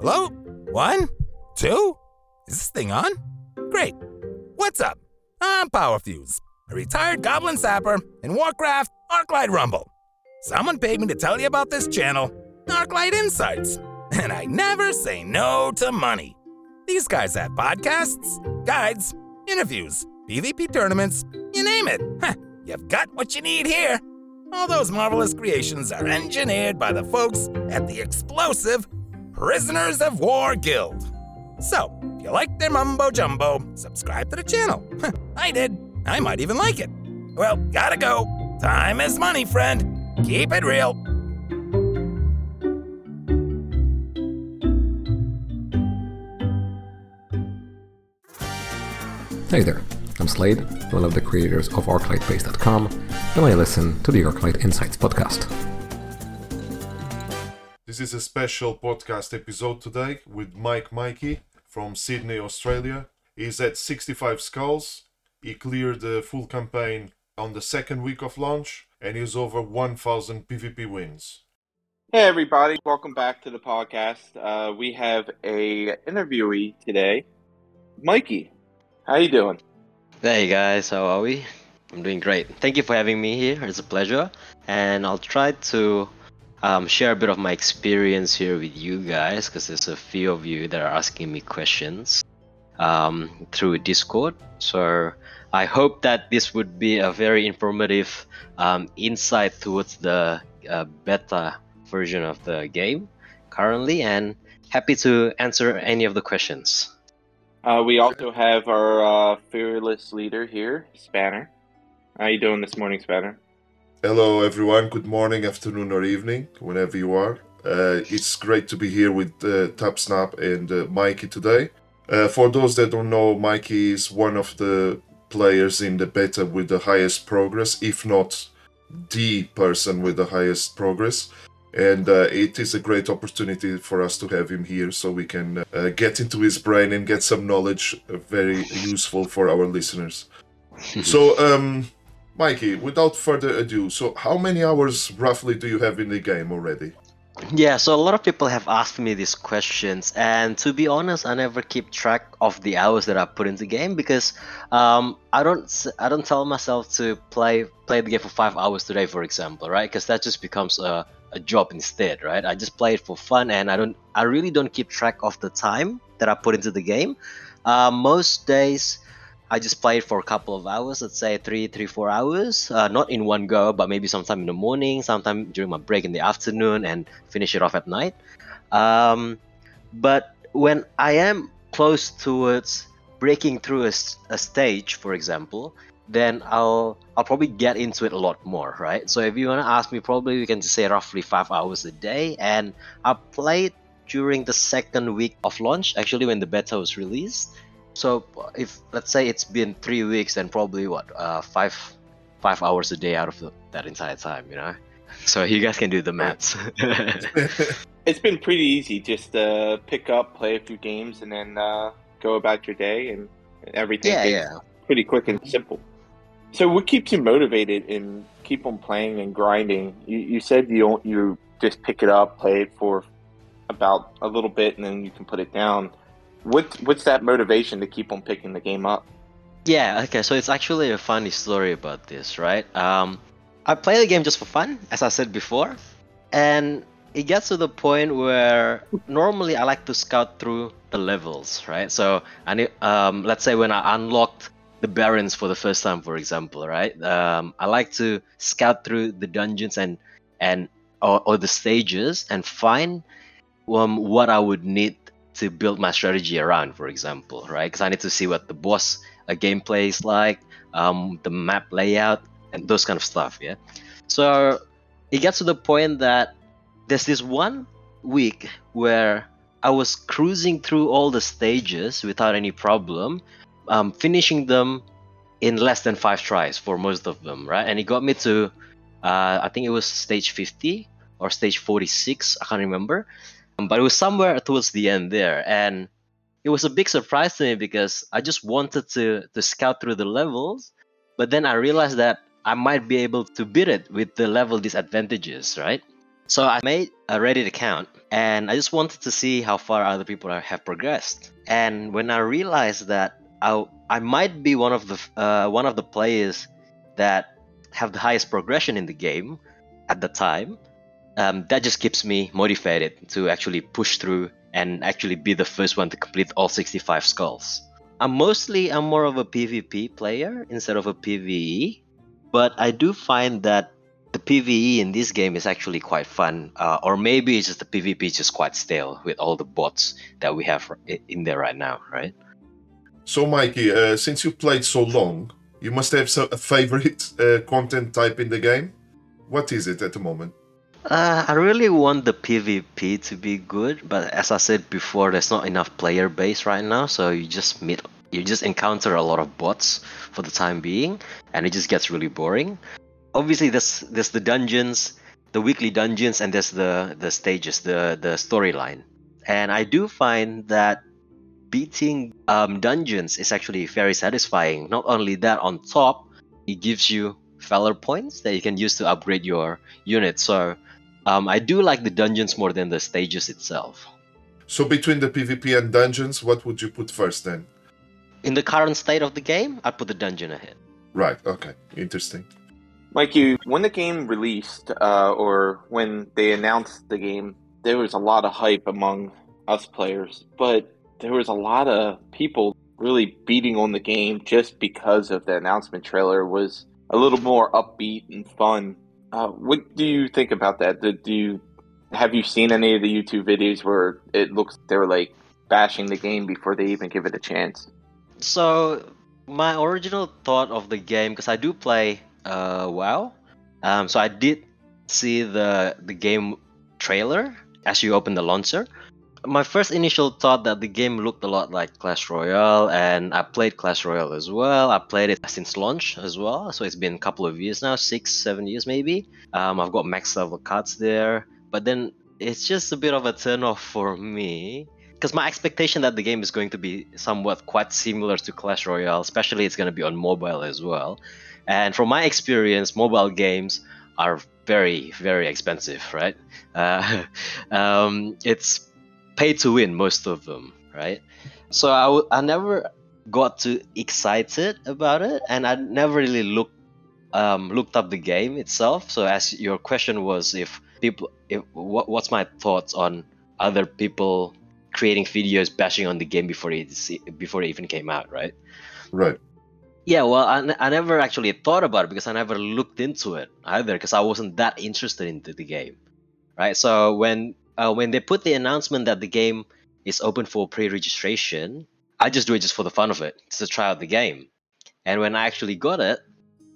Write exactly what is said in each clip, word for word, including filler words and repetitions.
Hello? One? Two? Is this thing on? Great. What's up? I'm PowerFuse, a retired Goblin Sapper in Warcraft Arclight Rumble. Someone paid me to tell you about this channel, Arclight Insights, and I never say no to money. These guys have podcasts, guides, interviews, PvP tournaments, you name it. Huh, you've got what you need here. All those marvelous creations are engineered by the folks at the explosive Prisoners of War Guild. So, if you like their mumbo-jumbo, subscribe to the channel. I did. I might even like it. Well, gotta go. Time is money, friend. Keep it real. Hey there. I'm Slade, one of the creators of Arclightbase dot com, and I listen to the Arclight Insights podcast. This is a special podcast episode today with Mike Mikey from Sydney, Australia. He's at sixty-five skulls. He cleared the full campaign on the second week of launch, and he's over one thousand PvP wins. Hey everybody, welcome back to the podcast. Uh, we have a interviewee today, Mikey. How you doing? Hey guys, how are we? I'm doing great. Thank you for having me here. It's a pleasure. And I'll try to um, share a bit of my experience here with you guys, because there's a few of you that are asking me questions um, through Discord. So I hope that this would be a very informative um, insight towards the uh, beta version of the game currently, and happy to answer any of the questions. Uh, we also have our uh, fearless leader here, Spanner. How are you doing this morning, Spanner? Hello, everyone. Good morning, afternoon, or evening, whenever you are. Uh, it's great to be here with uh, TapSnap and uh, Mikey today. Uh, for those that don't know, Mikey is one of the players in the beta with the highest progress, if not the person with the highest progress. And uh, it is a great opportunity for us to have him here so we can uh, get into his brain and get some knowledge very useful for our listeners. So, um, Mikey, without further ado, so how many hours roughly do you have in the game already? Yeah, so a lot of people have asked me these questions, and to be honest, I never keep track of the hours that I put into the game, because um, I don't I don't tell myself to play play the game for five hours today, for example, right? Because that just becomes a a job instead, right? I just play it for fun, and I don't I really don't keep track of the time that I put into the game. Uh, most days I just play it for a couple of hours, let's say three, three, four hours, uh, not in one go, but maybe sometime in the morning, sometime during my break in the afternoon, and finish it off at night. Um, but when I am close towards breaking through a, a stage, for example, then I'll I'll probably get into it a lot more, right? So if you want to ask me, probably we can just say roughly five hours a day, and I played during the second week of launch, actually when the beta was released. So if let's say it's been three weeks, then probably what uh, five five hours a day out of the, that entire time, you know. So you guys can do the maths. It's been pretty easy, just uh, pick up, play a few games, and then uh, go about your day, and everything. Yeah, yeah. Pretty quick and simple. So what keeps you motivated and keep on playing and grinding? You, you said you don't, you just pick it up, play it for about a little bit, and then you can put it down. What what's that motivation to keep on picking the game up? Yeah, okay, so it's actually a funny story about this, right? Um, I play the game just for fun, as I said before, and it gets to the point where normally I like to scout through the levels, right? So I need, um, let's say when I unlocked the Barrens for the first time, for example, right? Um, I like to scout through the dungeons and and or, or the stages and find um, what I would need to build my strategy around, for example, right? Because I need to see what the boss uh, gameplay is like, um, the map layout, and those kind of stuff. Yeah. So it gets to the point that there's this one week where I was cruising through all the stages without any problem. Um, finishing them in less than five tries for most of them, right? And it got me to, uh, I think it was stage fifty or stage forty-six, I can't remember. Um, but it was somewhere towards the end there. And it was a big surprise to me because I just wanted to, to scout through the levels, but then I realized that I might be able to beat it with the level disadvantages, right? So I made a Reddit account, and I just wanted to see how far other people are, have progressed. And when I realized that I, I might be one of the uh, one of the players that have the highest progression in the game at the time, um, that just keeps me motivated to actually push through and actually be the first one to complete all sixty-five skulls. I'm mostly I'm more of a PvP player instead of a PvE, but I do find that the PvE in this game is actually quite fun, uh, or maybe it's just the PvP is just quite stale with all the bots that we have in there right now, right? So Mikey, uh, since you played so long, you must have some, a favorite uh, content type in the game. What is it at the moment? Uh, I really want the PvP to be good, but as I said before, there's not enough player base right now, so you just meet, you just encounter a lot of bots for the time being, and it just gets really boring. Obviously, there's there's the dungeons, the weekly dungeons, and there's the the stages, the the storyline. And I do find that beating um, dungeons is actually very satisfying. Not only that, on top, it gives you valor points that you can use to upgrade your unit. So um, I do like the dungeons more than the stages itself. So between the PvP and dungeons, what would you put first then? In the current state of the game, I'd put the dungeon ahead. Right. Okay. Interesting. Mikey, when the game released, uh, or when they announced the game, there was a lot of hype among us players, but there was a lot of people really beating on the game just because of the announcement trailer was a little more upbeat and fun. Uh, what do you think about that? Do, do you, have you seen any of the YouTube videos where it looks they were like bashing the game before they even give it a chance? So my original thought of the game, because I do play Uh, wow. Um, so I did see the the game trailer as you open the launcher. My first initial thought that the game looked a lot like Clash Royale, and I played Clash Royale as well. I played it since launch as well, so it's been a couple of years now, six, seven years maybe. Um, I've got max level cards there, but then it's just a bit of a turn off for me, because my expectation that the game is going to be somewhat quite similar to Clash Royale, especially it's going to be on mobile as well. And from my experience, mobile games are very, very expensive, right? Uh, um, it's pay to win, most of them, right? So I, w- I never got too excited about it, and I never really looked um, looked up the game itself. So as your question was, if people, if what, what's my thoughts on other people creating videos bashing on the game before it before it even came out, right? Right. Yeah, well, I, n- I never actually thought about it because I never looked into it either because I wasn't that interested into the game, right? So when uh, when they put the announcement that the game is open for pre-registration, I just do it just for the fun of it, just to try out the game. And when I actually got it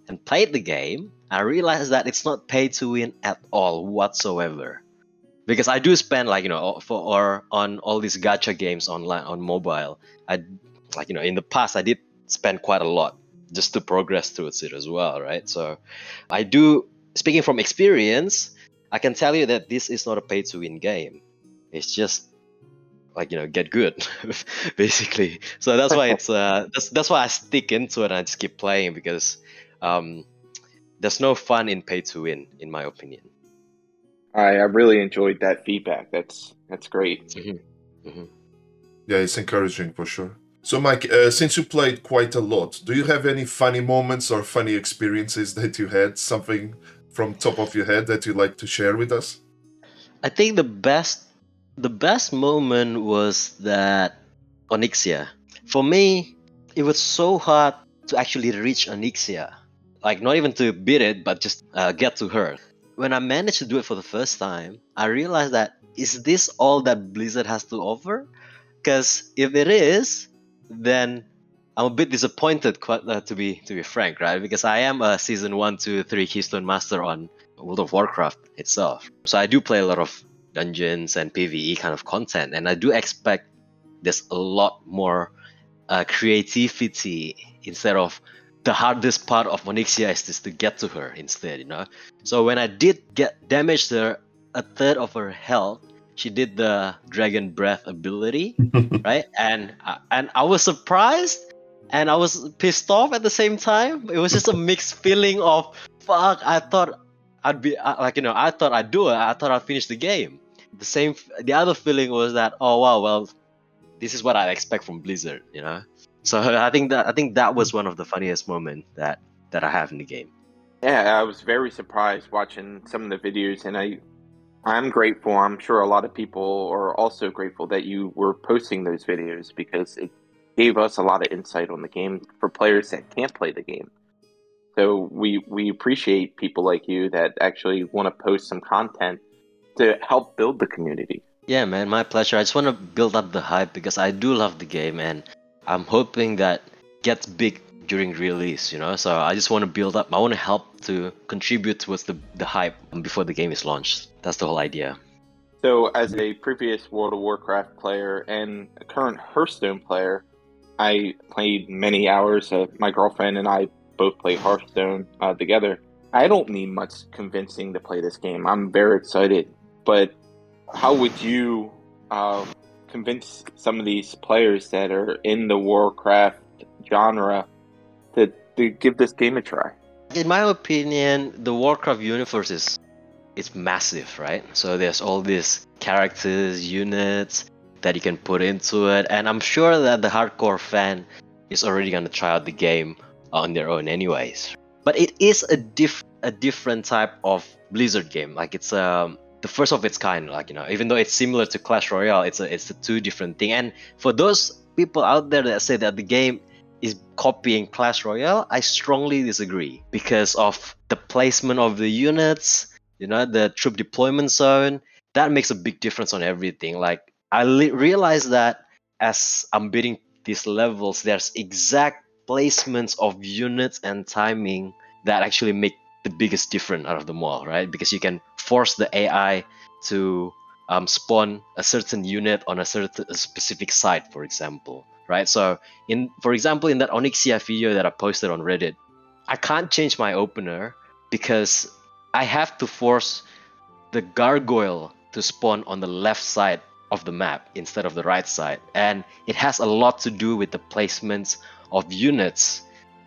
and played the game, I realized that it's not pay to win at all whatsoever, because I do spend like you know for or on all these gacha games online on mobile. I like you know in the past I did. spend quite a lot just to progress through it as well, right? So I do, speaking from experience, I can tell you that this is not a pay-to-win game. It's just like, you know, get good, basically. So that's why it's uh, that's that's why I stick into it and I just keep playing because um, there's no fun in pay-to-win, in my opinion. I I really enjoyed that feedback. That's that's great. Mm-hmm. Mm-hmm. Yeah, it's encouraging for sure. So, Mike, uh, since you played quite a lot, do you have any funny moments or funny experiences that you had? Something from top of your head that you'd like to share with us? I think the best, the best moment was that Onyxia. For me, it was so hard to actually reach Onyxia. Like, not even to beat it, but just uh, get to her. When I managed to do it for the first time, I realized that, is this all that Blizzard has to offer? Because if it is, then I'm a bit disappointed, uh, to be to be frank, right? Because I am a season one, two, three Keystone Master on World of Warcraft itself. So I do play a lot of dungeons and PvE kind of content, and I do expect there's a lot more uh, creativity instead of the hardest part of Onyxia is just to get to her instead, you know? So when I did get damaged her, a third of her health, she did the Dragon Breath ability, right? And and I was surprised and I was pissed off at the same time. It was just a mixed feeling of, fuck, I thought I'd be I, like, you know, I thought I'd do it. I thought I'd finish the game. The same, the other feeling was that, oh wow, well, this is what I expect from Blizzard, you know. So I think that I think that was one of the funniest moments that, that I have in the game. Yeah, I was very surprised watching some of the videos, and I, I'm grateful. I'm sure a lot of people are also grateful that you were posting those videos, because it gave us a lot of insight on the game for players that can't play the game. So we we appreciate people like you that actually want to post some content to help build the community. Yeah, man, my pleasure. I just want to build up the hype because I do love the game, and I'm hoping that gets big during release, you know. So I just want to build up. I want to help to contribute towards the, the hype before the game is launched. That's the whole idea. So as a previous World of Warcraft player and a current Hearthstone player, I played many hours. Uh, my girlfriend and I both play Hearthstone uh, together. I don't need much convincing to play this game. I'm very excited. But how would you uh, convince some of these players that are in the Warcraft genre to, to give this game a try? In my opinion, the Warcraft universe is it's massive, right? So there's all these characters, units that you can put into it. And I'm sure that the hardcore fan is already going to try out the game on their own anyways. But it is a diff a different type of Blizzard game. Like, it's um the first of its kind. Like, you know, even though it's similar to Clash Royale, it's a it's a two different thing. And for those people out there that say that the game is copying Clash Royale, I strongly disagree because of the placement of the units, you know, the troop deployment zone. That makes a big difference on everything. Like, I li- realized that as I'm building these levels, there's exact placements of units and timing that actually make the biggest difference out of them all, right? Because you can force the A I to um, spawn a certain unit on a certain a specific site, for example, right? So, in for example, in that Onyxia video that I posted on Reddit, I can't change my opener because I have to force the gargoyle to spawn on the left side of the map instead of the right side. And it has a lot to do with the placements of units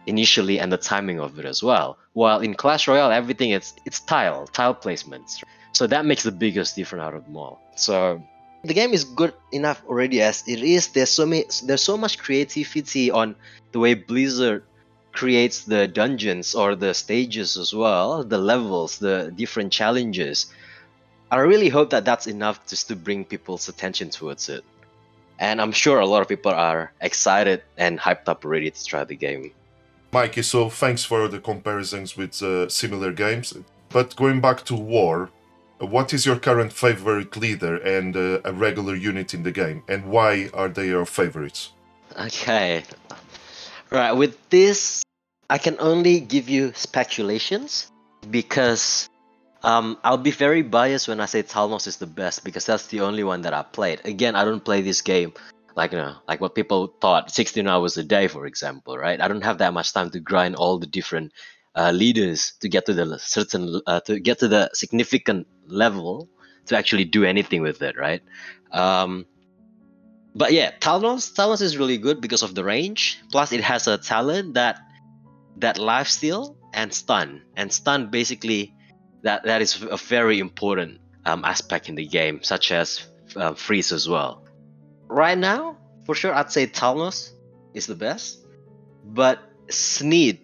initially and the timing of it as well. While in Clash Royale, everything it's it's tile, tile placements. So that makes the biggest difference out of them all. So the game is good enough already as it is. There's so many, there's so much creativity on the way Blizzard creates the dungeons or the stages as well, the levels, the different challenges. I really hope that that's enough just to bring people's attention towards it. And I'm sure a lot of people are excited and hyped up already to try the game. Mikey, so thanks for the comparisons with uh, similar games. But going back to War, what is your current favorite leader and uh, a regular unit in the game? And why are they your favorites? Okay. Right, with this, I can only give you speculations because Um, I'll be very biased when I say Talnos is the best because that's the only one that I played. Again, I don't play this game like, you know, like what people thought, sixteen hours a day, for example, right? I don't have that much time to grind all the different uh, leaders to get to the certain uh, to get to the significant level to actually do anything with it, right? Um, but yeah, Talnos, Talnos is really good because of the range. Plus, it has a talent that that lifesteal and stun, and stun basically. That that is a very important um, aspect in the game, such as uh, freeze as well. Right now, for sure, I'd say Talnos is the best, but Sneed,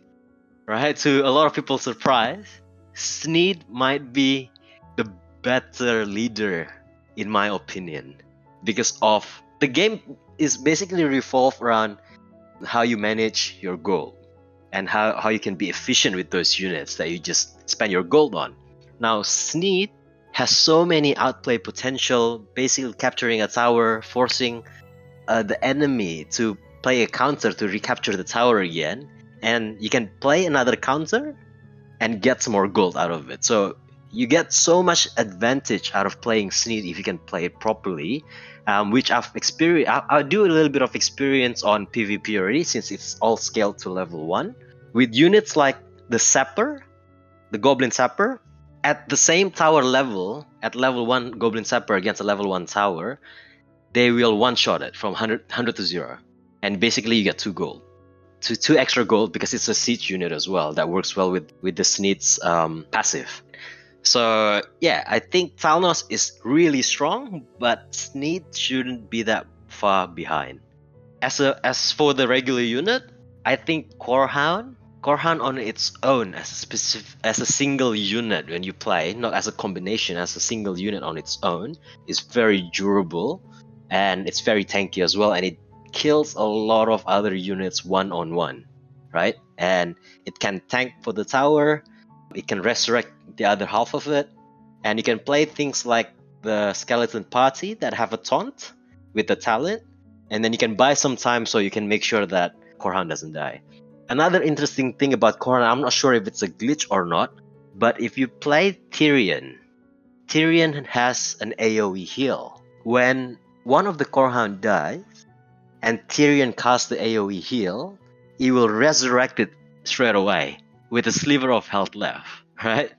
right? To a lot of people's surprise, Sneed might be the better leader in my opinion because of the game is basically revolved around how you manage your gold and how, how you can be efficient with those units that you just spend your gold on. Now, Sneed has so many outplay potential, basically capturing a tower, forcing uh, the enemy to play a counter to recapture the tower again, and you can play another counter and get some more gold out of it. So you get so much advantage out of playing Sneed if you can play it properly, um, which I've experienced. I, I do a little bit of experience on PvP already since it's all scaled to level one. With units like the Sapper, the Goblin Sapper, at the same tower level, at level one Goblin Sapper against a level one tower, they will one-shot it from one hundred to zero. And basically you get two gold. Two, two extra gold because it's a siege unit as well that works well with, with the Sneed's um, passive. So yeah, I think Talnos is really strong, but Sneed shouldn't be that far behind. As a, as for the regular unit, I think Core Hound, Core Hound on its own as a specific, as a single unit when you play, not as a combination, as a single unit on its own, is very durable and it's very tanky as well, and it kills a lot of other units one on one, right? And it can tank for the tower, it can resurrect the other half of it, and you can play things like the Skeleton Party that have a taunt with the talent, and then you can buy some time so you can make sure that Core Hound doesn't die. Another interesting thing about Core Hound, I'm not sure if it's a glitch or not, but if you play Tyrion, Tyrion has an AoE heal. When one of the Core Hound dies and Tyrion casts the AoE heal, he will resurrect it straight away with a sliver of health left, right?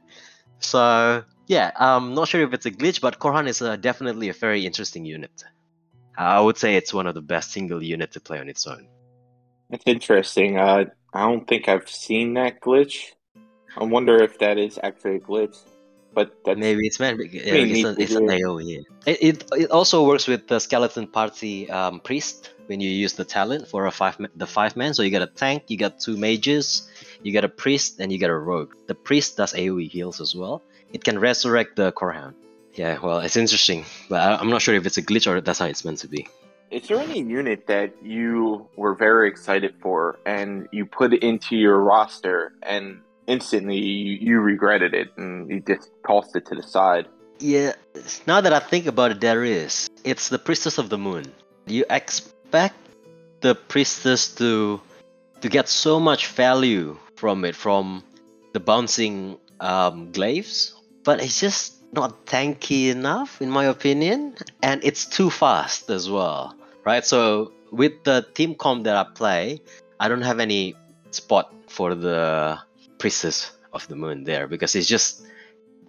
So yeah, I'm not sure if it's a glitch, but Core Hound is a, definitely a very interesting unit. I would say it's one of the best single unit to play on its own. That's interesting. Uh, I don't think I've seen that glitch. I wonder if that is actually a glitch. But that's maybe it's meant. Yeah, it's, a, it's an AoE. It, it it also works with the Skeleton Party um, priest when you use the talent for a five the five man. So you got a tank, you got two mages, you got a priest, and you got a rogue. The priest does AoE heals as well. It can resurrect the Core Hound. Yeah, well, it's interesting, but I, I'm not sure if it's a glitch or that's how it's meant to be. Is there any unit that you were very excited for and you put it into your roster and instantly you, you regretted it and you just tossed it to the side? Yeah, now that I think about it, there is. It's the Priestess of the Moon. You expect the Priestess to to get so much value from it, from the bouncing um, glaives, but it's just not tanky enough, in my opinion, and it's too fast as well, right? So with the team comp that I play, I don't have any spot for the Priestess of the Moon there because it just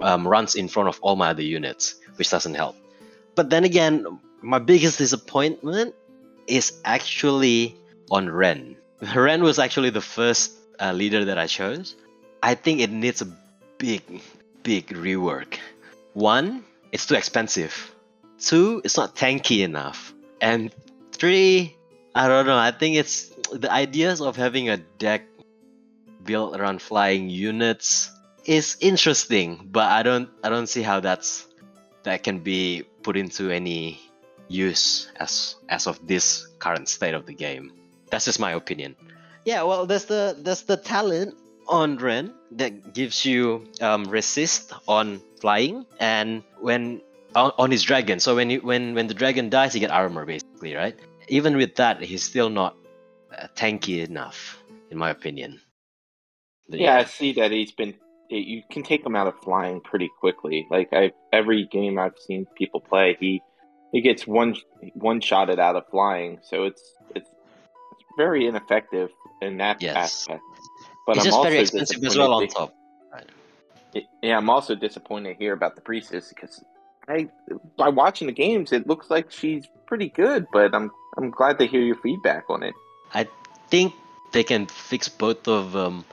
um, runs in front of all my other units, which doesn't help. But then again, my biggest disappointment is actually on Ren. Ren was actually the first uh, leader that I chose. I think it needs a big, big rework. One, it's too expensive. Two, it's not tanky enough. And three, I don't know, I think it's the ideas of having a deck built around flying units is interesting, but I don't I don't see how that's that can be put into any use as as of this current state of the game. That's just my opinion. Yeah, well, there's the there's the talent on Ren that gives you um, resist on flying, and when on, on his dragon, so when you, when when the dragon dies, you get armor basically, right? Even with that, he's still not uh, tanky enough, in my opinion. But, yeah. yeah, I see that he's been. It, you can take him out of flying pretty quickly. Like I, every game I've seen people play, he he gets one one shotted out of flying, so it's it's, it's very ineffective in that yes. aspect. But it's I'm just very expensive as well on top. Right. Yeah, I'm also disappointed here about the Priestess because I, by watching the games, it looks like she's pretty good. But I'm I'm glad to hear your feedback on it. I think they can fix both of them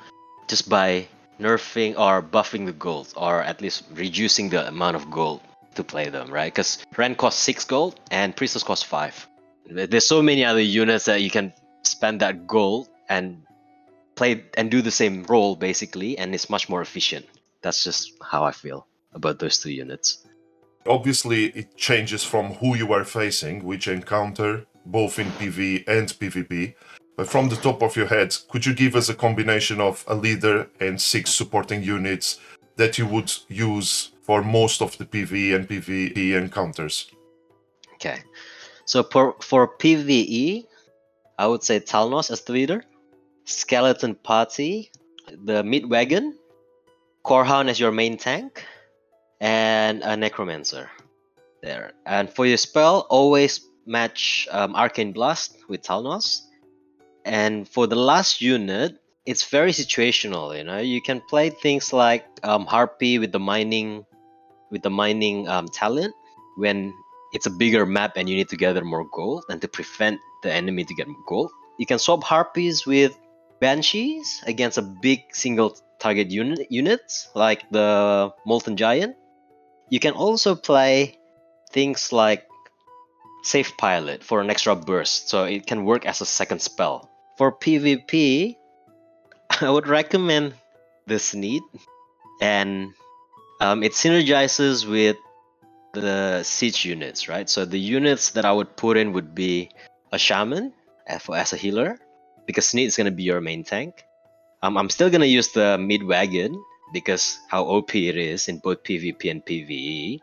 just by nerfing or buffing the gold, or at least reducing the amount of gold to play them, right? Because Ren costs six gold and Priestess costs five. There's so many other units that you can spend that gold and play and do the same role basically, and it's much more efficient. That's just how I feel about those two units. Obviously, it changes from who you are facing, which encounter, both in P V and P V P. But from the top of your head, could you give us a combination of a leader and six supporting units that you would use for most of the P V and P V E encounters? Okay. So for, for P V E, I would say Talnos as the leader, Skeleton Party, the Meat Wagon, Core Hound as your main tank, and a Necromancer there. And for your spell, always match um, Arcane Blast with Talnos. And for the last unit, it's very situational. You know, you can play things like um, Harpy with the mining, with the mining um, talent when it's a bigger map and you need to gather more gold and to prevent the enemy to get gold. You can swap Harpies with Banshees against a big single target unit, units, like the Molten Giant. You can also play things like Safe Pilot for an extra burst, so it can work as a second spell. For PvP, I would recommend the Sneed, and um, it synergizes with the siege units, right? So the units that I would put in would be a Shaman as a healer, because Sneed is going to be your main tank. Um, I'm still going to use the Meat Wagon, because how O P it is in both PvP and PvE.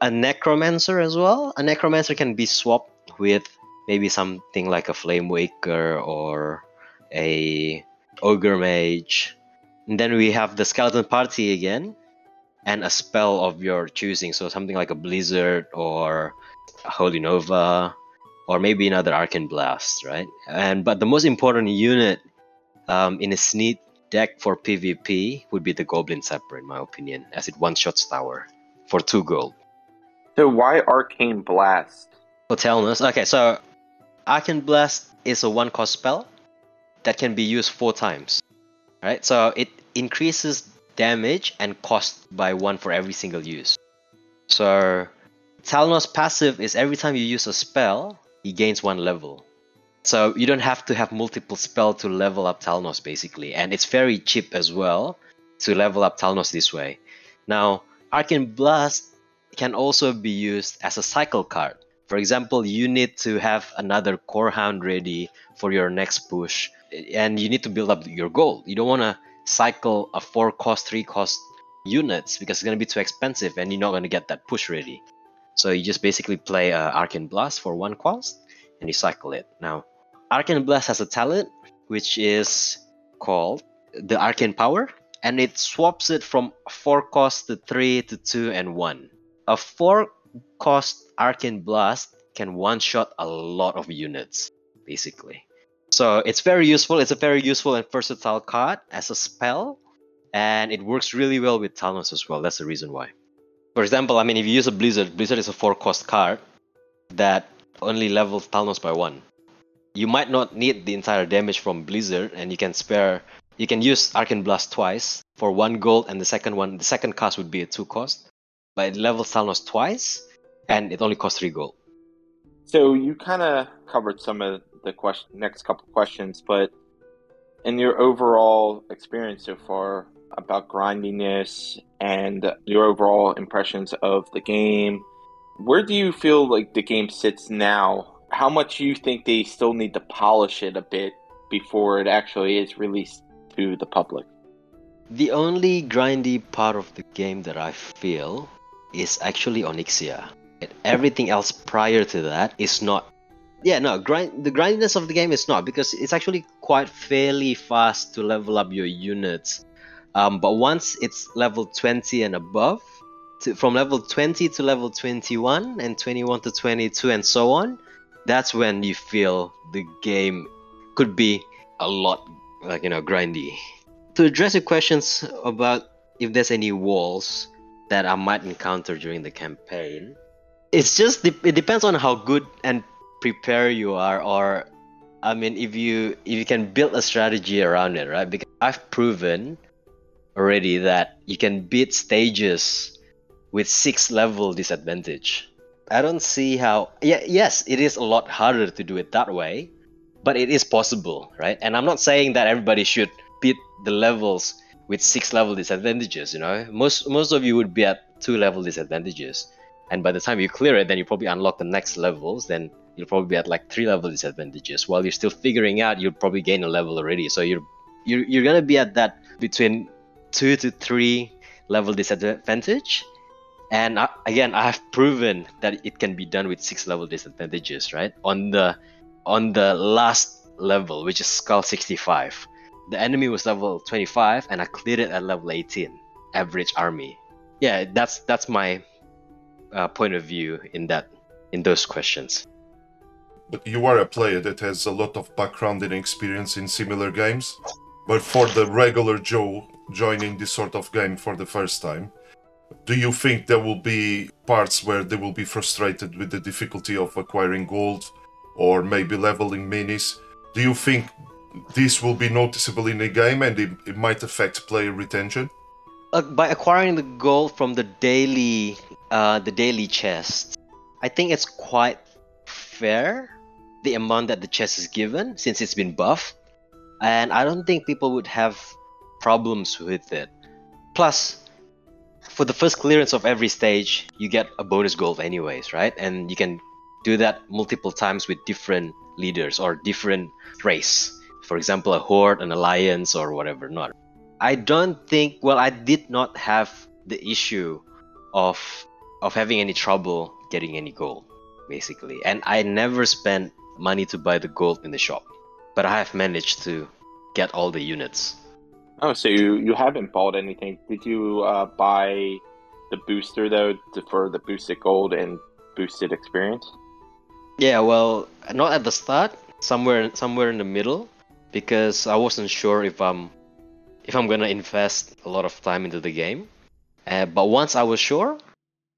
A Necromancer as well. A Necromancer can be swapped with maybe something like a Flame Waker or a Ogre Mage. And then we have the Skeleton Party again, and a spell of your choosing. So something like a Blizzard or a Holy Nova, or maybe another Arcane Blast, right? And but the most important unit um, in a Sneed deck for PvP would be the Goblin Sapper, in my opinion, as it one-shots tower for two gold. So why Arcane Blast? For Talnos. Okay, so Arcane Blast is a one-cost spell that can be used four times, right? So it increases damage and cost by one for every single use. So Talnos' passive is every time you use a spell, he gains one level. So you don't have to have multiple spells to level up Talnos, basically. And it's very cheap as well to level up Talnos this way. Now, Arcane Blast can also be used as a cycle card. For example, you need to have another Core Hound ready for your next push, and you need to build up your gold. You don't want to cycle a four-cost, three-cost units, because it's going to be too expensive, and you're not going to get that push ready. So you just basically play uh, Arcane Blast for one cost, and you cycle it. Now, Arcane Blast has a talent, which is called the Arcane Power, and it swaps it from four cost to three to two and one. A four cost Arcane Blast can one-shot a lot of units, basically. So it's very useful. It's a very useful and versatile card as a spell, and it works really well with Talnos as well. That's the reason why. For example, I mean, if you use a Blizzard, Blizzard is a four-cost card that only levels Talnos by one. You might not need the entire damage from Blizzard, and you can spare. You can use Arcane Blast twice for one gold, and the second one, the second cast would be a two-cost, but it levels Talnos twice, and it only costs three gold. So you kind of covered some of the question, next couple questions, but in your overall experience so far about grindiness and your overall impressions of the game, where do you feel like the game sits now? How much do you think they still need to polish it a bit before it actually is released to the public? The only grindy part of the game that I feel is actually Onyxia. Everything else prior to that is not. Yeah, no, grind, the grindiness of the game is not, because it's actually quite fairly fast to level up your units. Um, but once it's level twenty and above, to, from level twenty to level twenty-one and twenty-one to twenty-two and so on, that's when you feel the game could be a lot, like, you know, grindy. To address your questions about if there's any walls that I might encounter during the campaign, it's just, it depends on how good and prepared you are, or, I mean, if you if you can build a strategy around it, right? Because I've proven already that you can beat stages with six level disadvantage. I don't see how. Yeah, yes, it is a lot harder to do it that way, but it is possible, right? And I'm not saying that everybody should beat the levels with six level disadvantages. You know, most most of you would be at two level disadvantages, and by the time you clear it, then you probably unlock the next levels. Then you'll probably be at like three level disadvantages. While you're still figuring out, you'll probably gain a level already. So you're you're you're gonna be at that between two to three level disadvantage. And I, again, I've proven that it can be done with six level disadvantages, right? On the on the last level, which is Skull sixty-five, the enemy was level twenty-five, and I cleared it at level eighteen, average army. Yeah, that's that's my Uh, point of view in that in those questions. But you are a player that has a lot of background and experience in similar games, but for the regular Joe joining this sort of game for the first time, do you think there will be parts where they will be frustrated with the difficulty of acquiring gold or maybe leveling minis? Do you think this will be noticeable in the game, and it, it might affect player retention? Uh, by acquiring the gold from the daily uh, the daily chest, I think it's quite fair, the amount that the chest is given, since it's been buffed. And I don't think people would have problems with it. Plus, for the first clearance of every stage, you get a bonus gold anyways, right? And you can do that multiple times with different leaders or different race. For example, a horde, an alliance, or whatever not. I don't think, well, I did not have the issue of of having any trouble getting any gold, basically. And I never spent money to buy the gold in the shop, but I have managed to get all the units. Oh, so you, you haven't bought anything. Did you uh, buy the booster, though, for the boosted gold and boosted experience? Yeah, well, not at the start, somewhere somewhere in the middle, because I wasn't sure if I'm... if I'm gonna invest a lot of time into the game. Uh, but once I was sure,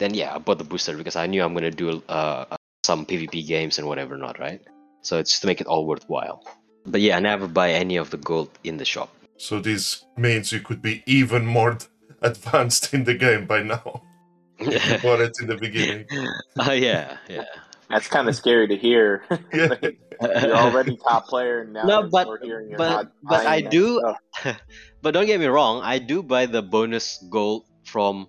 then yeah, I bought the booster because I knew I'm gonna do uh, some PvP games and whatever not, right? So it's to make it all worthwhile. But yeah, I never buy any of the gold in the shop. So this means you could be even more advanced in the game by now. If you bought it in the beginning. Oh uh, yeah, yeah. That's kind of scary to hear. Yeah. You're already top player, and now no, but, we're hearing you're but, not but I do, but don't get me wrong, I do buy the bonus gold from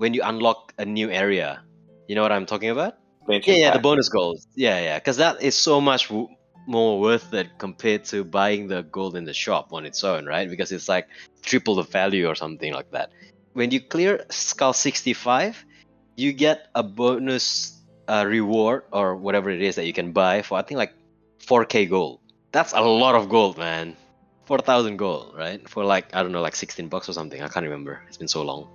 when you unlock a new area. You know what I'm talking about? Banshee yeah, yeah, the bonus gold. Yeah, yeah, because that is so much w- more worth it compared to buying the gold in the shop on its own, right? Because it's like triple the value or something like that. When you clear Skull sixty-five, you get a bonus uh, reward or whatever it is that you can buy for, I think, like four K gold. That's a lot of gold, man. four thousand gold, right? For like, I don't know, like sixteen bucks or something. I can't remember. It's been so long.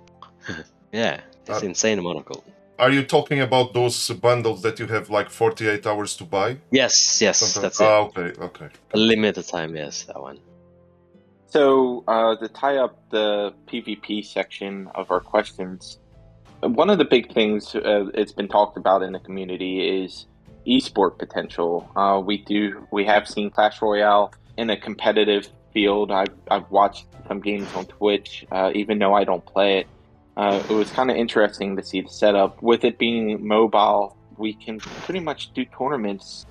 Yeah, it's uh, insane amount of gold. Are you talking about those bundles that you have like forty-eight hours to buy? Yes, yes, something? That's it. Ah, okay, okay. A limited time, yes, that one. So uh, to tie up the PvP section of our questions, one of the big things uh, it's been talked about in the community is esport potential. Uh, we do. We have seen Clash Royale in a competitive field. I've, I've watched some games on Twitch, uh, even though I don't play it. Uh, it was kind of interesting to see the setup. With it being mobile, we can pretty much do tournaments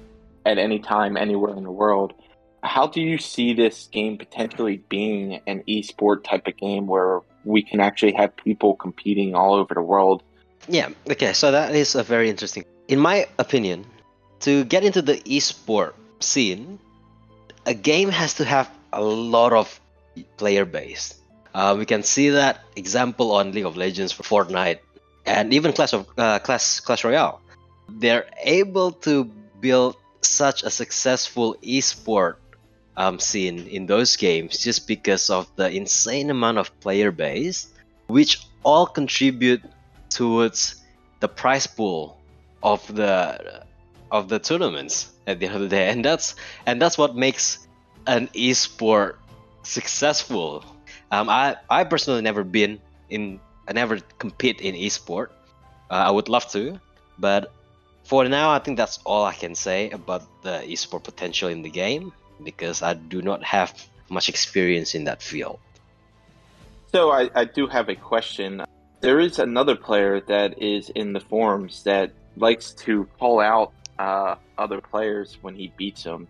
at any time, anywhere in the world. How do you see this game potentially being an esport type of game where we can actually have people competing all over the world? Yeah, okay, so that is a very interesting... In my opinion, to get into the esport scene, a game has to have a lot of player base. Uh, we can see that example on League of Legends, for Fortnite, and even Clash of uh, Clash Clash Royale. They're able to build such a successful esport um, scene in those games just because of the insane amount of player base, which all contribute towards the prize pool of the of the tournaments at the end of the day, and that's and that's what makes an esport successful. Um, I I personally never been in, I never compete in esport. Uh, I would love to, but for now I think that's all I can say about the esport potential in the game because I do not have much experience in that field. So I, I do have a question. There is another player that is in the forums that likes to call out uh, other players when he beats them.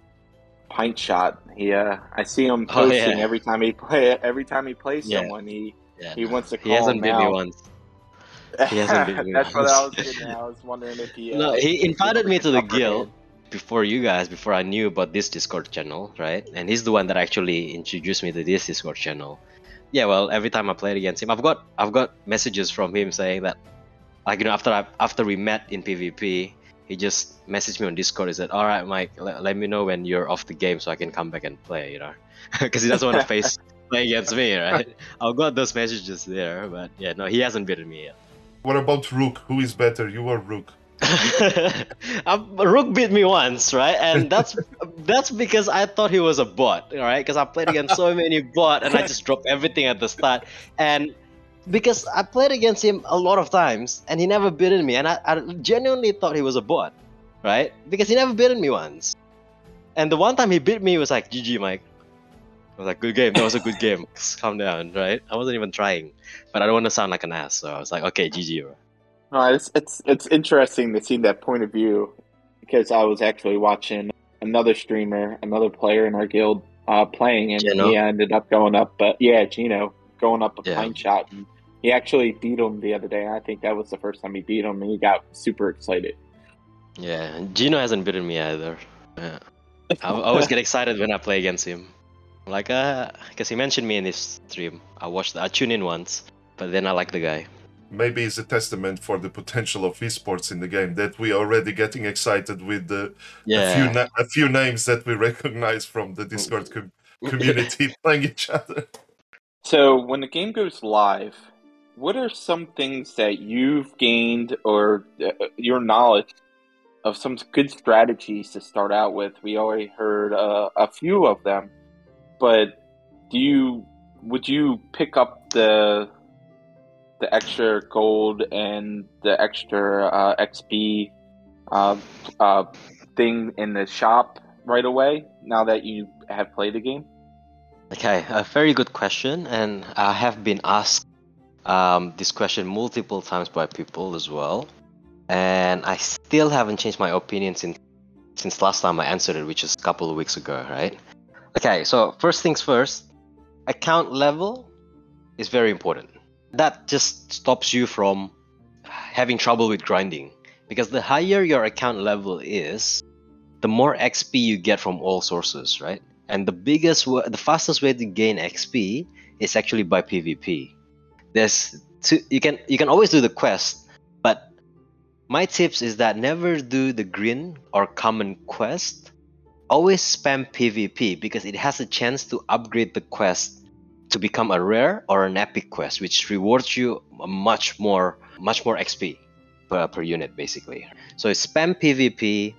Pint Shot. He, uh, I see him posting oh, yeah. every time he play. Every time he plays yeah. someone, he yeah, he no. wants to call. He hasn't beat me once. He hasn't beat me That's once. What I was getting at. I was wondering if he. Uh, no, he invited me to the guild before you guys, before I knew about this Discord channel, right? And he's the one that actually introduced me to this Discord channel. Yeah, well, every time I played against him, I've got I've got messages from him saying that. Like, you know, after I, after we met in PvP, he just messaged me on Discord. He said, "All right, Mike, l- let me know when you're off the game so I can come back and play." You know, because he doesn't want to face play against me, right? I've got those messages there, but yeah, no, he hasn't beaten me yet. What about Rook? Who is better, you or Rook? Rook beat me once, right? And that's that's because I thought he was a bot, all right? Because I played against so many bot, and I just dropped everything at the start, and. Because I played against him a lot of times, and he never beaten me, and I, I genuinely thought he was a bot, right? Because he never beaten me once. And the one time he beat me, he was like, G G, Mike. was like, good game. That was a good game. Calm down, right? I wasn't even trying, but I don't want to sound like an ass, so I was like, okay, G G. Bro. No, it's it's it's interesting to see that point of view, because I was actually watching another streamer, another player in our guild uh, playing, and Geno. He ended up going up, but yeah, Geno going up a yeah. pine shot, and he actually beat him the other day. And I think that was the first time he beat him, and he got super excited. Yeah, Geno hasn't beaten me either. Yeah. I always get excited when I play against him. Like, uh, because he mentioned me in his stream. I watched, I tuned in once, but then I like the guy. Maybe it's a testament for the potential of esports in the game that we are already getting excited with the yeah. a few na- a few names that we recognize from the Discord com- community playing each other. So when the game goes live, what are some things that you've gained or uh, your knowledge of some good strategies to start out with? We already heard uh, a few of them, but do you would you pick up the the extra gold and the extra uh, X P uh, uh, thing in the shop right away now that you have played the game? Okay, a very good question, and I have been asked um, this question multiple times by people as well. And I still haven't changed my opinion since, since last time I answered it, which is a couple of weeks ago, right? Okay, so first things first, account level is very important. That just stops you from having trouble with grinding, because the higher your account level is, the more X P you get from all sources, right? And the biggest, the fastest way to gain X P is actually by PvP. There's two, you can you can always do the quest, but my tips is that never do the green or common quest. Always spam PvP, because it has a chance to upgrade the quest to become a rare or an epic quest, which rewards you much more much more X P per, per unit, basically. So spam PvP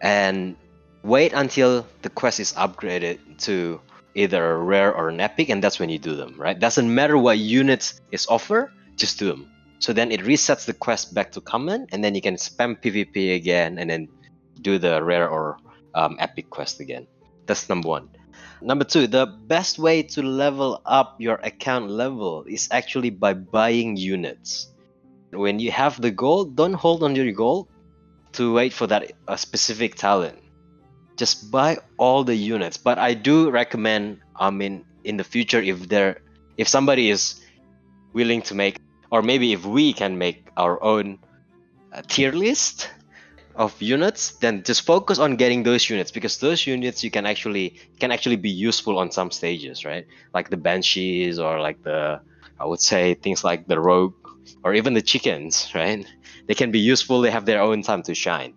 and wait until the quest is upgraded to either a rare or an epic, and that's when you do them, right? Doesn't matter what units is offered, just do them. So then it resets the quest back to common, and then you can spam PvP again and then do the rare or um, epic quest again. That's number one. Number two, the best way to level up your account level is actually by buying units. When you have the gold, don't hold on to your gold to wait for that uh, specific talent. Just buy all the units. But I do recommend, I mean, in the future, if there, if somebody is willing to make, or maybe if we can make our own uh, tier list of units, then just focus on getting those units, because those units you can actually can actually be useful on some stages, right? Like the Banshees, or like the, I would say things like the Rogue, or even the Chickens, right? They can be useful, they have their own time to shine.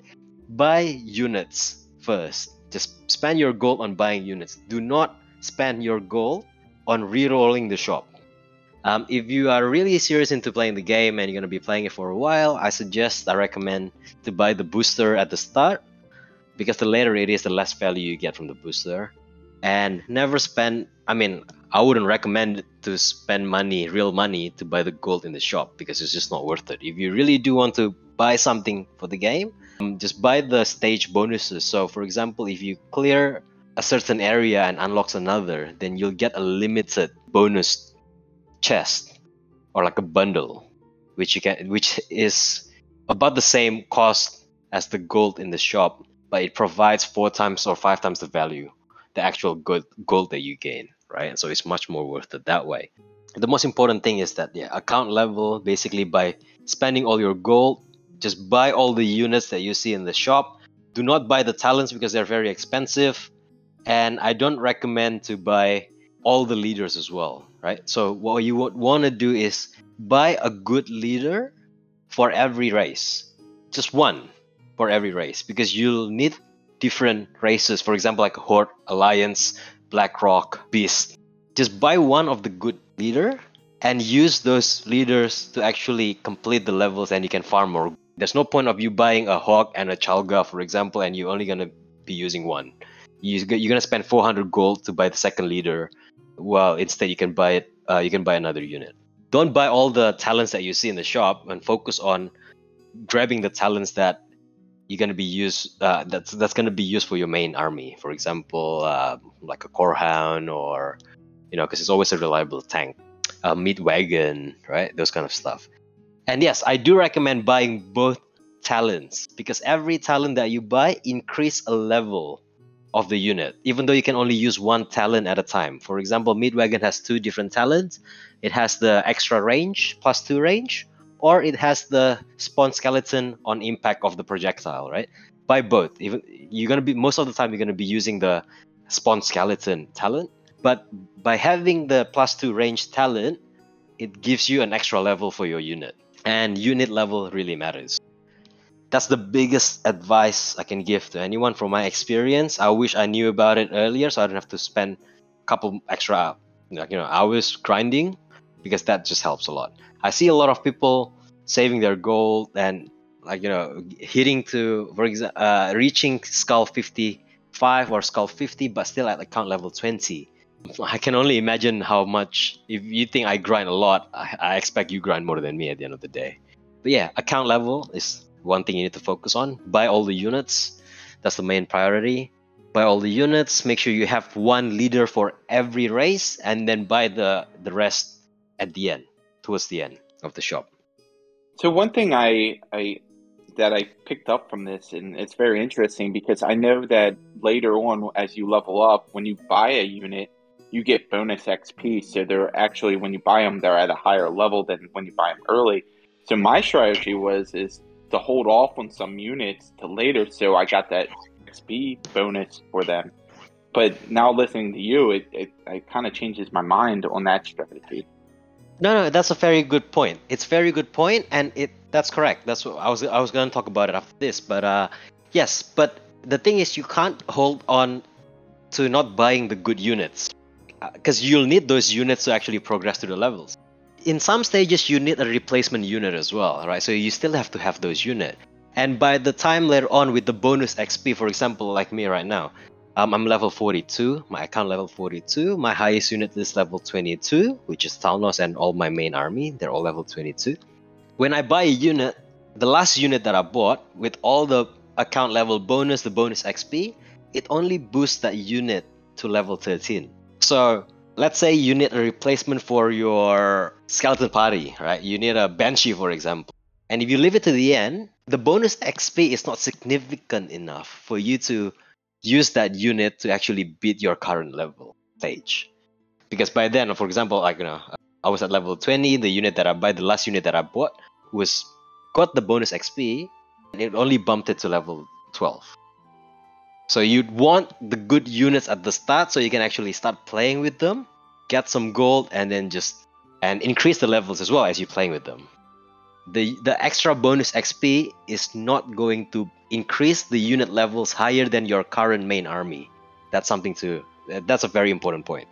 Buy units first. Just spend your gold on buying units. Do not spend your gold on re-rolling the shop. Um, if you are really serious into playing the game and you're going to be playing it for a while, I suggest, I recommend to buy the booster at the start, because the later it is, the less value you get from the booster. And never spend, I mean, I wouldn't recommend to spend money, real money, to buy the gold in the shop, because it's just not worth it. If you really do want to buy something for the game, um, just buy the stage bonuses. So, for example, if you clear a certain area and unlocks another, then you'll get a limited bonus chest, or like a bundle, which you can, which is about the same cost as the gold in the shop, but it provides four times or five times the value, the actual gold, gold that you gain, right? So it's much more worth it that way. The most important thing is that, yeah, account level, basically by spending all your gold, just buy all the units that you see in the shop. Do not buy the talents, because they're very expensive, and I don't recommend to buy all the leaders as well, right? So what you would want to do is buy a good leader for every race, just one for every race, because you'll need different races. For example, like Horde, Alliance, Blackrock, Beast. Just buy one of the good leader and use those leaders to actually complete the levels, and you can farm more. There's no point of you buying a Hawk and a Chalga, for example, and you're only going to be using one. You're going to spend four hundred gold to buy the second leader. Well, instead you can buy it. Uh, you can buy another unit. Don't buy all the talents that you see in the shop, and focus on grabbing the talents that you're going to be use uh, that's that's going to be used for your main army. For example, uh, like a Core Hound, or you know, because it's always a reliable tank. A Meat Wagon, right? Those kind of stuff. And yes, I do recommend buying both talents, because every talent that you buy increase a level of the unit, even though you can only use one talent at a time. For example, Meat Wagon has two different talents. It has the extra range, plus two range, or it has the spawn skeleton on impact of the projectile, right? Buy both. Even you're gonna be most of the time you're gonna be using the spawn skeleton talent, but by having the plus two range talent, it gives you an extra level for your unit, and unit level really matters. That's the biggest advice I can give to anyone from my experience. I wish I knew about it earlier, so I don't have to spend a couple extra, like, you know, hours grinding, because that just helps a lot. I see a lot of people saving their gold and, like, you know, hitting to, for example, uh, reaching skull fifty-five or skull fifty, but still at account level twenty. I can only imagine how much. If you think I grind a lot, I, I expect you grind more than me at the end of the day. But yeah, account level is one thing you need to focus on. Buy all the units. That's the main priority. Buy all the units. Make sure you have one leader for every race, and then buy the, the rest at the end, towards the end of the shop. So one thing I I that I picked up from this, and it's very interesting, because I know that later on, as you level up, when you buy a unit, you get bonus X P. So they're actually, when you buy them, they're at a higher level than when you buy them early. So my strategy was is to hold off on some units to later, so I got that X P bonus for them. But now listening to you, it, it, it kind of changes my mind on that strategy. No, no, that's a very good point. It's very good point, and it that's correct. That's what I was I was going to talk about it after this, but uh, yes. But the thing is, you can't hold on to not buying the good units, because uh, you'll need those units to actually progress to the levels. In some stages, you need a replacement unit as well, right? So you still have to have those units. And by the time later on with the bonus X P, for example, like me right now, um, I'm level forty-two, my account level forty-two, my highest unit is level twenty-two, which is Talnos, and all my main army, they're all level twenty-two. When I buy a unit, the last unit that I bought, with all the account level bonus, the bonus X P, it only boosts that unit to level thirteen. So let's say you need a replacement for your Skeleton Party, right? You need a Banshee, for example. And if you leave it to the end, the bonus X P is not significant enough for you to use that unit to actually beat your current level stage. Because by then, for example, like, you know, I was at level twenty, the unit that I buy, the last unit that I bought, was got the bonus X P, and it only bumped it to level twelve. So you'd want the good units at the start, so you can actually start playing with them, get some gold, and then just and increase the levels as well as you're playing with them. The the extra bonus X P is not going to increase the unit levels higher than your current main army. That's something to that's a very important point.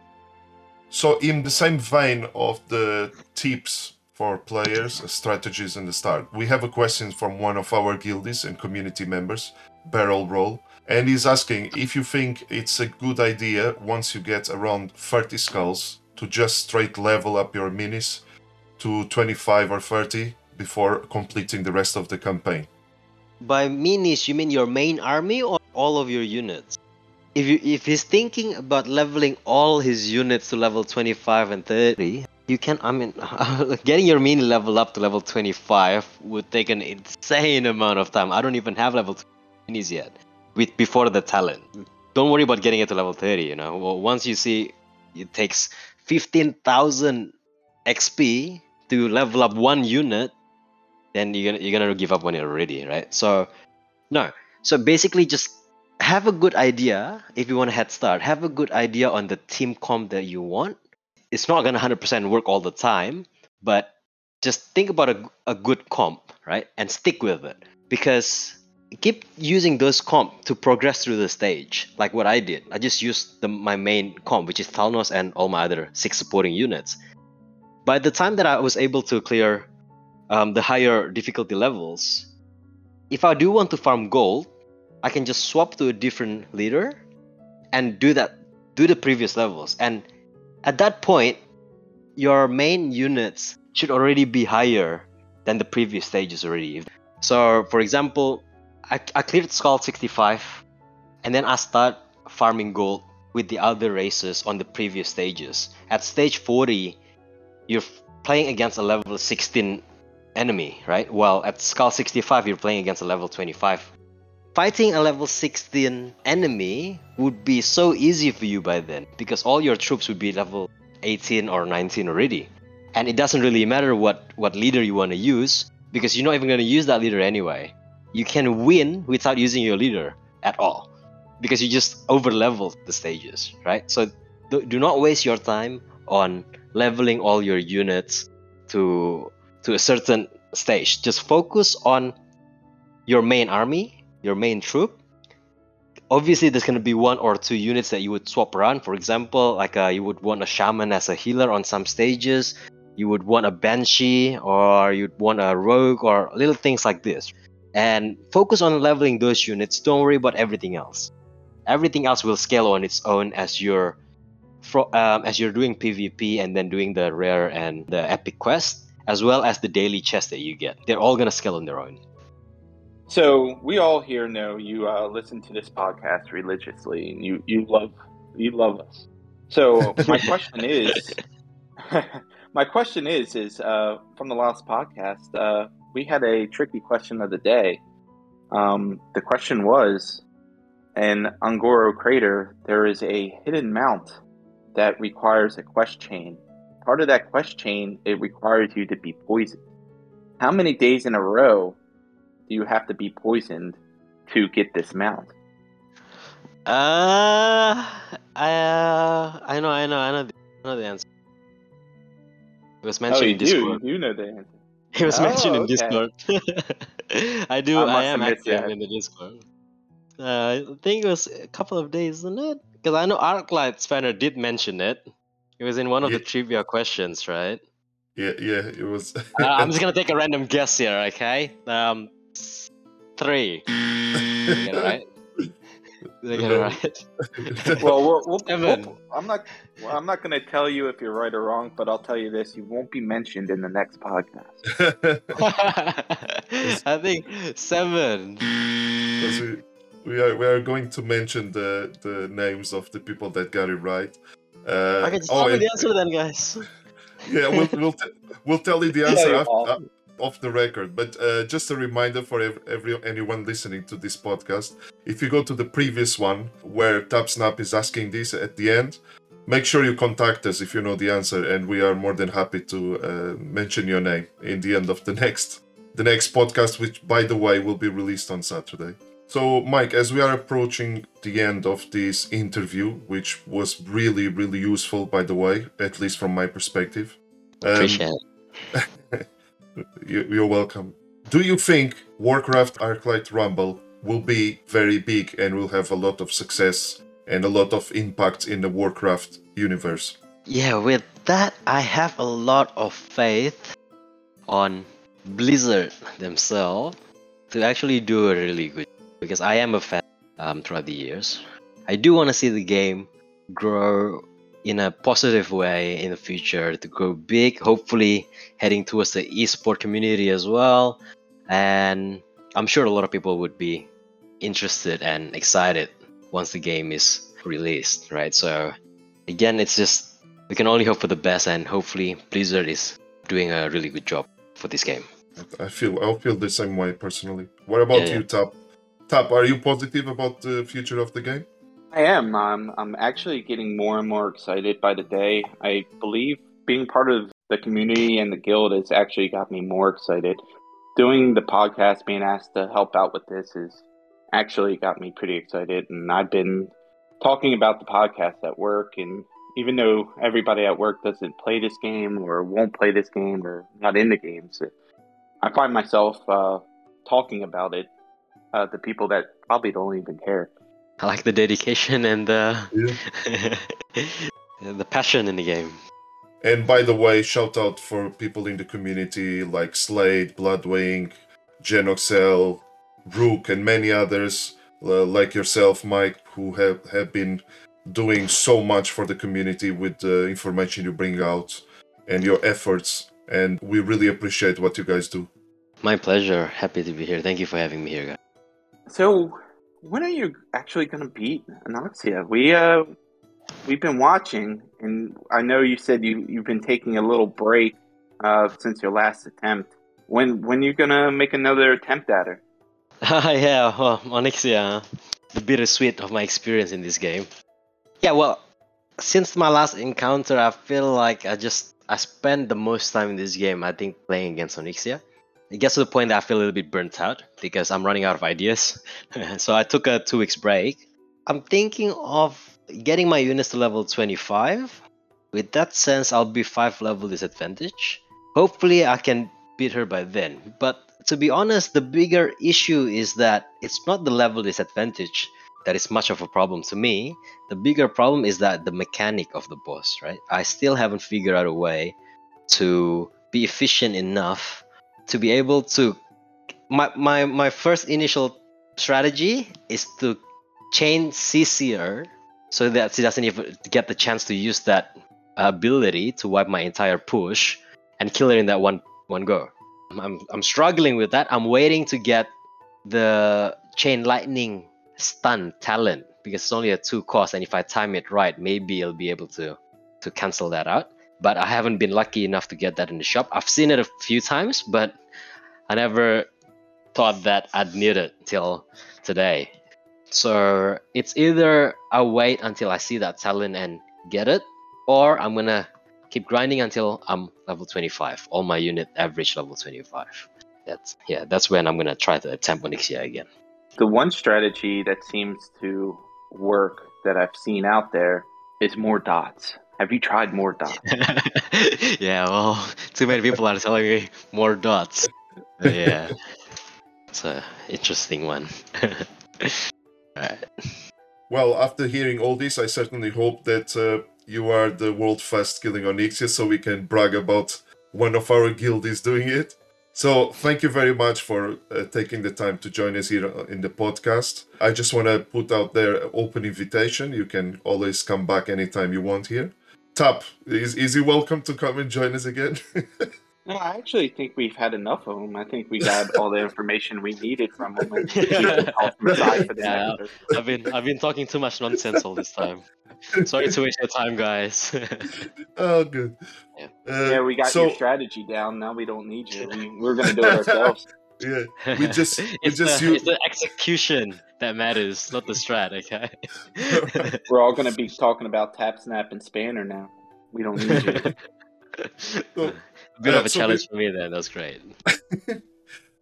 So in the same vein of the tips for players, strategies in the start, we have a question from one of our guildies and community members, Barrel Roll. And he's asking if you think it's a good idea, once you get around thirty skulls, to just straight level up your minis to twenty-five or thirty before completing the rest of the campaign. By minis, you mean your main army or all of your units? If you, if he's thinking about leveling all his units to level twenty-five and thirty, you can, I mean, getting your mini level up to level twenty-five would take an insane amount of time. I don't even have level twenty minis yet. With before the talent, don't worry about getting it to level thirty. You know, well, once you see it takes fifteen thousand X P to level up one unit, then you're gonna you're gonna give up on it already, right? So, no. So basically, just have a good idea if you want a head start. Have a good idea on the team comp that you want. It's not gonna one hundred percent work all the time, but just think about a a good comp, right? And stick with it, because keep using those comp to progress through the stage, like what I did. I just used the, my main comp, which is Talnos and all my other six supporting units. By the time that I was able to clear um, the higher difficulty levels, if I do want to farm gold, I can just swap to a different leader and do that, do the previous levels. And at that point, your main units should already be higher than the previous stages already. So, for example, I, I cleared Skull sixty-five, and then I start farming gold with the other races on the previous stages. At stage forty, you're playing against a level sixteen enemy, right? Well, at Skull sixty-five, you're playing against a level twenty-five. Fighting a level sixteen enemy would be so easy for you by then, because all your troops would be level eighteen or nineteen already. And it doesn't really matter what, what leader you want to use, because you're not even going to use that leader anyway. You can win without using your leader at all, because you just over-level the stages, right? So do, do not waste your time on leveling all your units to to a certain stage. Just focus on your main army, your main troop. Obviously, there's going to be one or two units that you would swap around. For example, like a, you would want a Shaman as a healer on some stages. You would want a Banshee, or you'd want a Rogue, or little things like this. And focus on leveling those units. Don't worry about everything else. Everything else will scale on its own as you're fro- um, as you're doing PvP and then doing the rare and the epic quest, as well as the daily chests that you get. They're all going to scale on their own. So we all here know you uh, listen to this podcast religiously, and you, you love you love us. So my question is, my question is is uh, from the last podcast. Uh, We had a tricky question of the day. Um, the question was, in Angoro Crater, there is a hidden mount that requires a quest chain. Part of that quest chain, it requires you to be poisoned. How many days in a row do you have to be poisoned to get this mount? Uh, I, uh, I know, I know, I know the, I know the answer. It was mentioned oh, in Discord. You do know the answer. It was oh, mentioned in okay. Discord. I do. I, I am active in the Discord. Uh, I think it was a couple of days, isn't it? Because I know Arclight Spanner did mention it. It was in one of yeah. the trivia questions, right? Yeah, yeah, it was. uh, I'm just gonna take a random guess here, okay? Um, three. Did I get it right? Did I get it right? Well, we'll, we'll, we'll I'm not. Well, I'm not gonna tell you if you're right or wrong, but I'll tell you this: you won't be mentioned in the next podcast. I think seven. We, we are we are going to mention the, the names of the people that got it right. Uh, okay, just oh, tell me the answer then, guys. Yeah, we'll we'll, t- we'll tell you the answer yeah, after, after, off the record. But uh, just a reminder for every, every anyone listening to this podcast: if you go to the previous one where TapSnap is asking this at the end, make sure you contact us if you know the answer, and we are more than happy to uh, mention your name in the end of the next the next podcast, which, by the way, will be released on Saturday. So, Mike, as we are approaching the end of this interview, which was really, really useful, by the way, at least from my perspective. Um, Appreciate it. You're welcome. Do you think Warcraft Arclight Rumble will be very big and will have a lot of success and a lot of impact in the Warcraft universe? Yeah, with that, I have a lot of faith on Blizzard themselves to actually do a really good job, because I am a fan um, throughout the years. I do want to see the game grow in a positive way in the future, to grow big, hopefully heading towards the esport community as well. And I'm sure a lot of people would be interested and excited once the game is released, right? So again, it's just, we can only hope for the best, and hopefully Blizzard is doing a really good job for this game. I feel I feel the same way personally. What about yeah. you, Tap? Tap, are you positive about the future of the game? I am. I'm, I'm actually getting more and more excited by the day. I believe being part of the community and the guild has actually got me more excited. Doing the podcast, being asked to help out with this is actually got me pretty excited, and I've been talking about the podcast at work, and even though everybody at work doesn't play this game or won't play this game or not into games, I find myself uh, talking about it uh, to people that probably don't even care. I like the dedication and the, yeah. the passion in the game. And by the way, shout out for people in the community like Slade, Bloodwing, Genoxel, Rook, and many others uh, like yourself, Mike, who have, have been doing so much for the community with the information you bring out and your efforts. And we really appreciate what you guys do. My pleasure. Happy to be here. Thank you for having me here, guys. So, when are you actually going to beat Onyxia? We, uh, we've been watching, and I know you said you, you've been taking a little break uh, since your last attempt. When when are you going to make another attempt at her? Uh, yeah, well, Onyxia, the bittersweet of my experience in this game. Yeah, well, since my last encounter, I feel like I just I spent the most time in this game, I think, playing against Onyxia. It gets to the point that I feel a little bit burnt out because I'm running out of ideas. So I took a two weeks break. I'm thinking of getting my units to level twenty-five. With that sense, I'll be five level disadvantage. Hopefully I can beat her by then. But to be honest, the bigger issue is that it's not the level disadvantage that is much of a problem to me. The bigger problem is that the mechanic of the boss, right? I still haven't figured out a way to be efficient enough to be able to, my, my my first initial strategy is to chain C C her so that she doesn't even get the chance to use that ability to wipe my entire push and kill her in that one one go. I'm I'm struggling with that. I'm waiting to get the chain lightning stun talent because it's only a two cost, and if I time it right, maybe I'll be able to to cancel that out. But I haven't been lucky enough to get that in the shop. I've seen it a few times, but I never thought that I'd need it till today. So it's either I wait until I see that talent and get it, or I'm going to keep grinding until I'm level twenty-five. All my unit average level twenty-five. That's yeah, that's when I'm going to try to attempt Onyxia again. The one strategy that seems to work that I've seen out there is more dots. Have you tried more dots? Yeah, well, too many people are telling me more dots. Yeah. It's an interesting one. All right. Well, after hearing all this, I certainly hope that uh, you are the world first killing Onyxia so we can brag about one of our guild is doing it. So thank you very much for uh, taking the time to join us here in the podcast. I just want to put out there an open invitation. You can always come back anytime you want here. Tap, is is he welcome to come and join us again? No, I actually think we've had enough of him. I think we got all the information we needed from him. And for yeah, I've been I've been talking too much nonsense all this time. Sorry to waste your time, guys. Oh, good. Yeah, uh, yeah we got so, your strategy down. Now we don't need you. We, we're going to do it ourselves. Yeah, we just we it's, just, the, you... it's the execution that matters, not the strat. Okay. We're all going to be talking about TapSnap and Spanner now. We don't need you. So, a bit uh, of a so challenge be... for me then. That's great.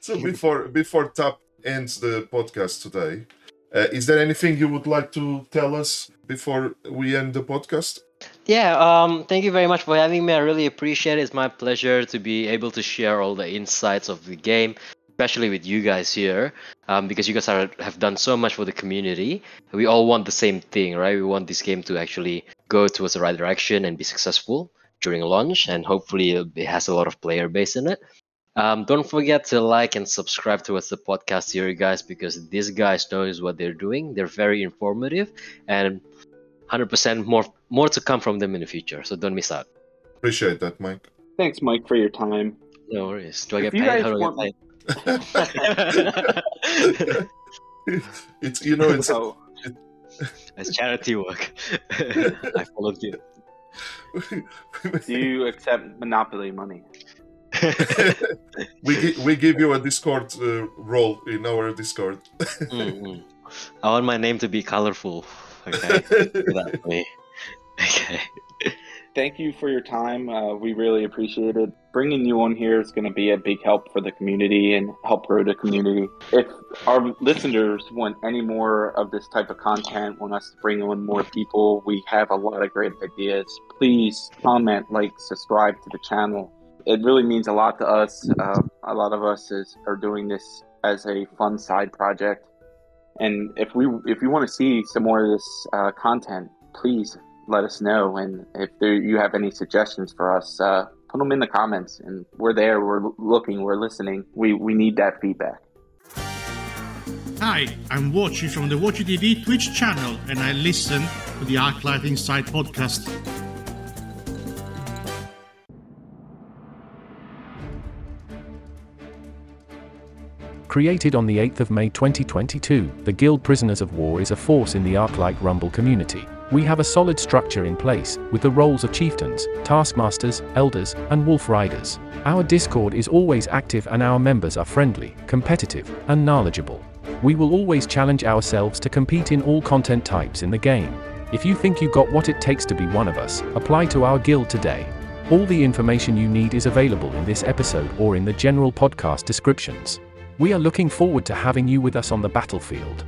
So before before Tap ends the podcast today, uh, is there anything you would like to tell us before we end the podcast? Yeah, um, thank you very much for having me. I really appreciate it. It's my pleasure to be able to share all the insights of the game, especially with you guys here, um, because you guys are, have done so much for the community. We all want the same thing, right? We want this game to actually go towards the right direction and be successful during launch, and hopefully it has a lot of player base in it. Um, don't forget to like and subscribe towards the podcast here, guys, because these guys know what they're doing. They're very informative, and one hundred percent more more to come from them in the future, so don't miss out. Appreciate that, Mike. Thanks, Mike, for your time. No worries. Do I if get paid? How do I get paid? It's, you know, it's... So, it... it's charity work. I followed you. Do you accept Monopoly money? we gi- we give you a Discord uh, role in our Discord. Mm-hmm. I want my name to be colorful. Okay. Without me. Okay. Thank you for your time. Uh, we really appreciate it. Bringing you on here is going to be a big help for the community and help grow the community. If our listeners want any more of this type of content, want us to bring on more people, we have a lot of great ideas. Please comment, like, subscribe to the channel. It really means a lot to us. Uh, a lot of us is, are doing this as a fun side project. And if we if you want to see some more of this uh, content, please let us know. And if there, you have any suggestions for us, uh, put them in the comments. And we're there. We're looking. We're listening. We we need that feedback. Hi, I'm Watchy from the Watchy T V Twitch channel, and I listen to the Arclight Insights podcast. Created on the eighth of May twenty twenty-two, the Guild Prisoners of War is a force in the Arclight Rumble community. We have a solid structure in place, with the roles of chieftains, taskmasters, elders, and wolf riders. Our Discord is always active and our members are friendly, competitive, and knowledgeable. We will always challenge ourselves to compete in all content types in the game. If you think you got what it takes to be one of us, apply to our guild today. All the information you need is available in this episode or in the general podcast descriptions. We are looking forward to having you with us on the battlefield.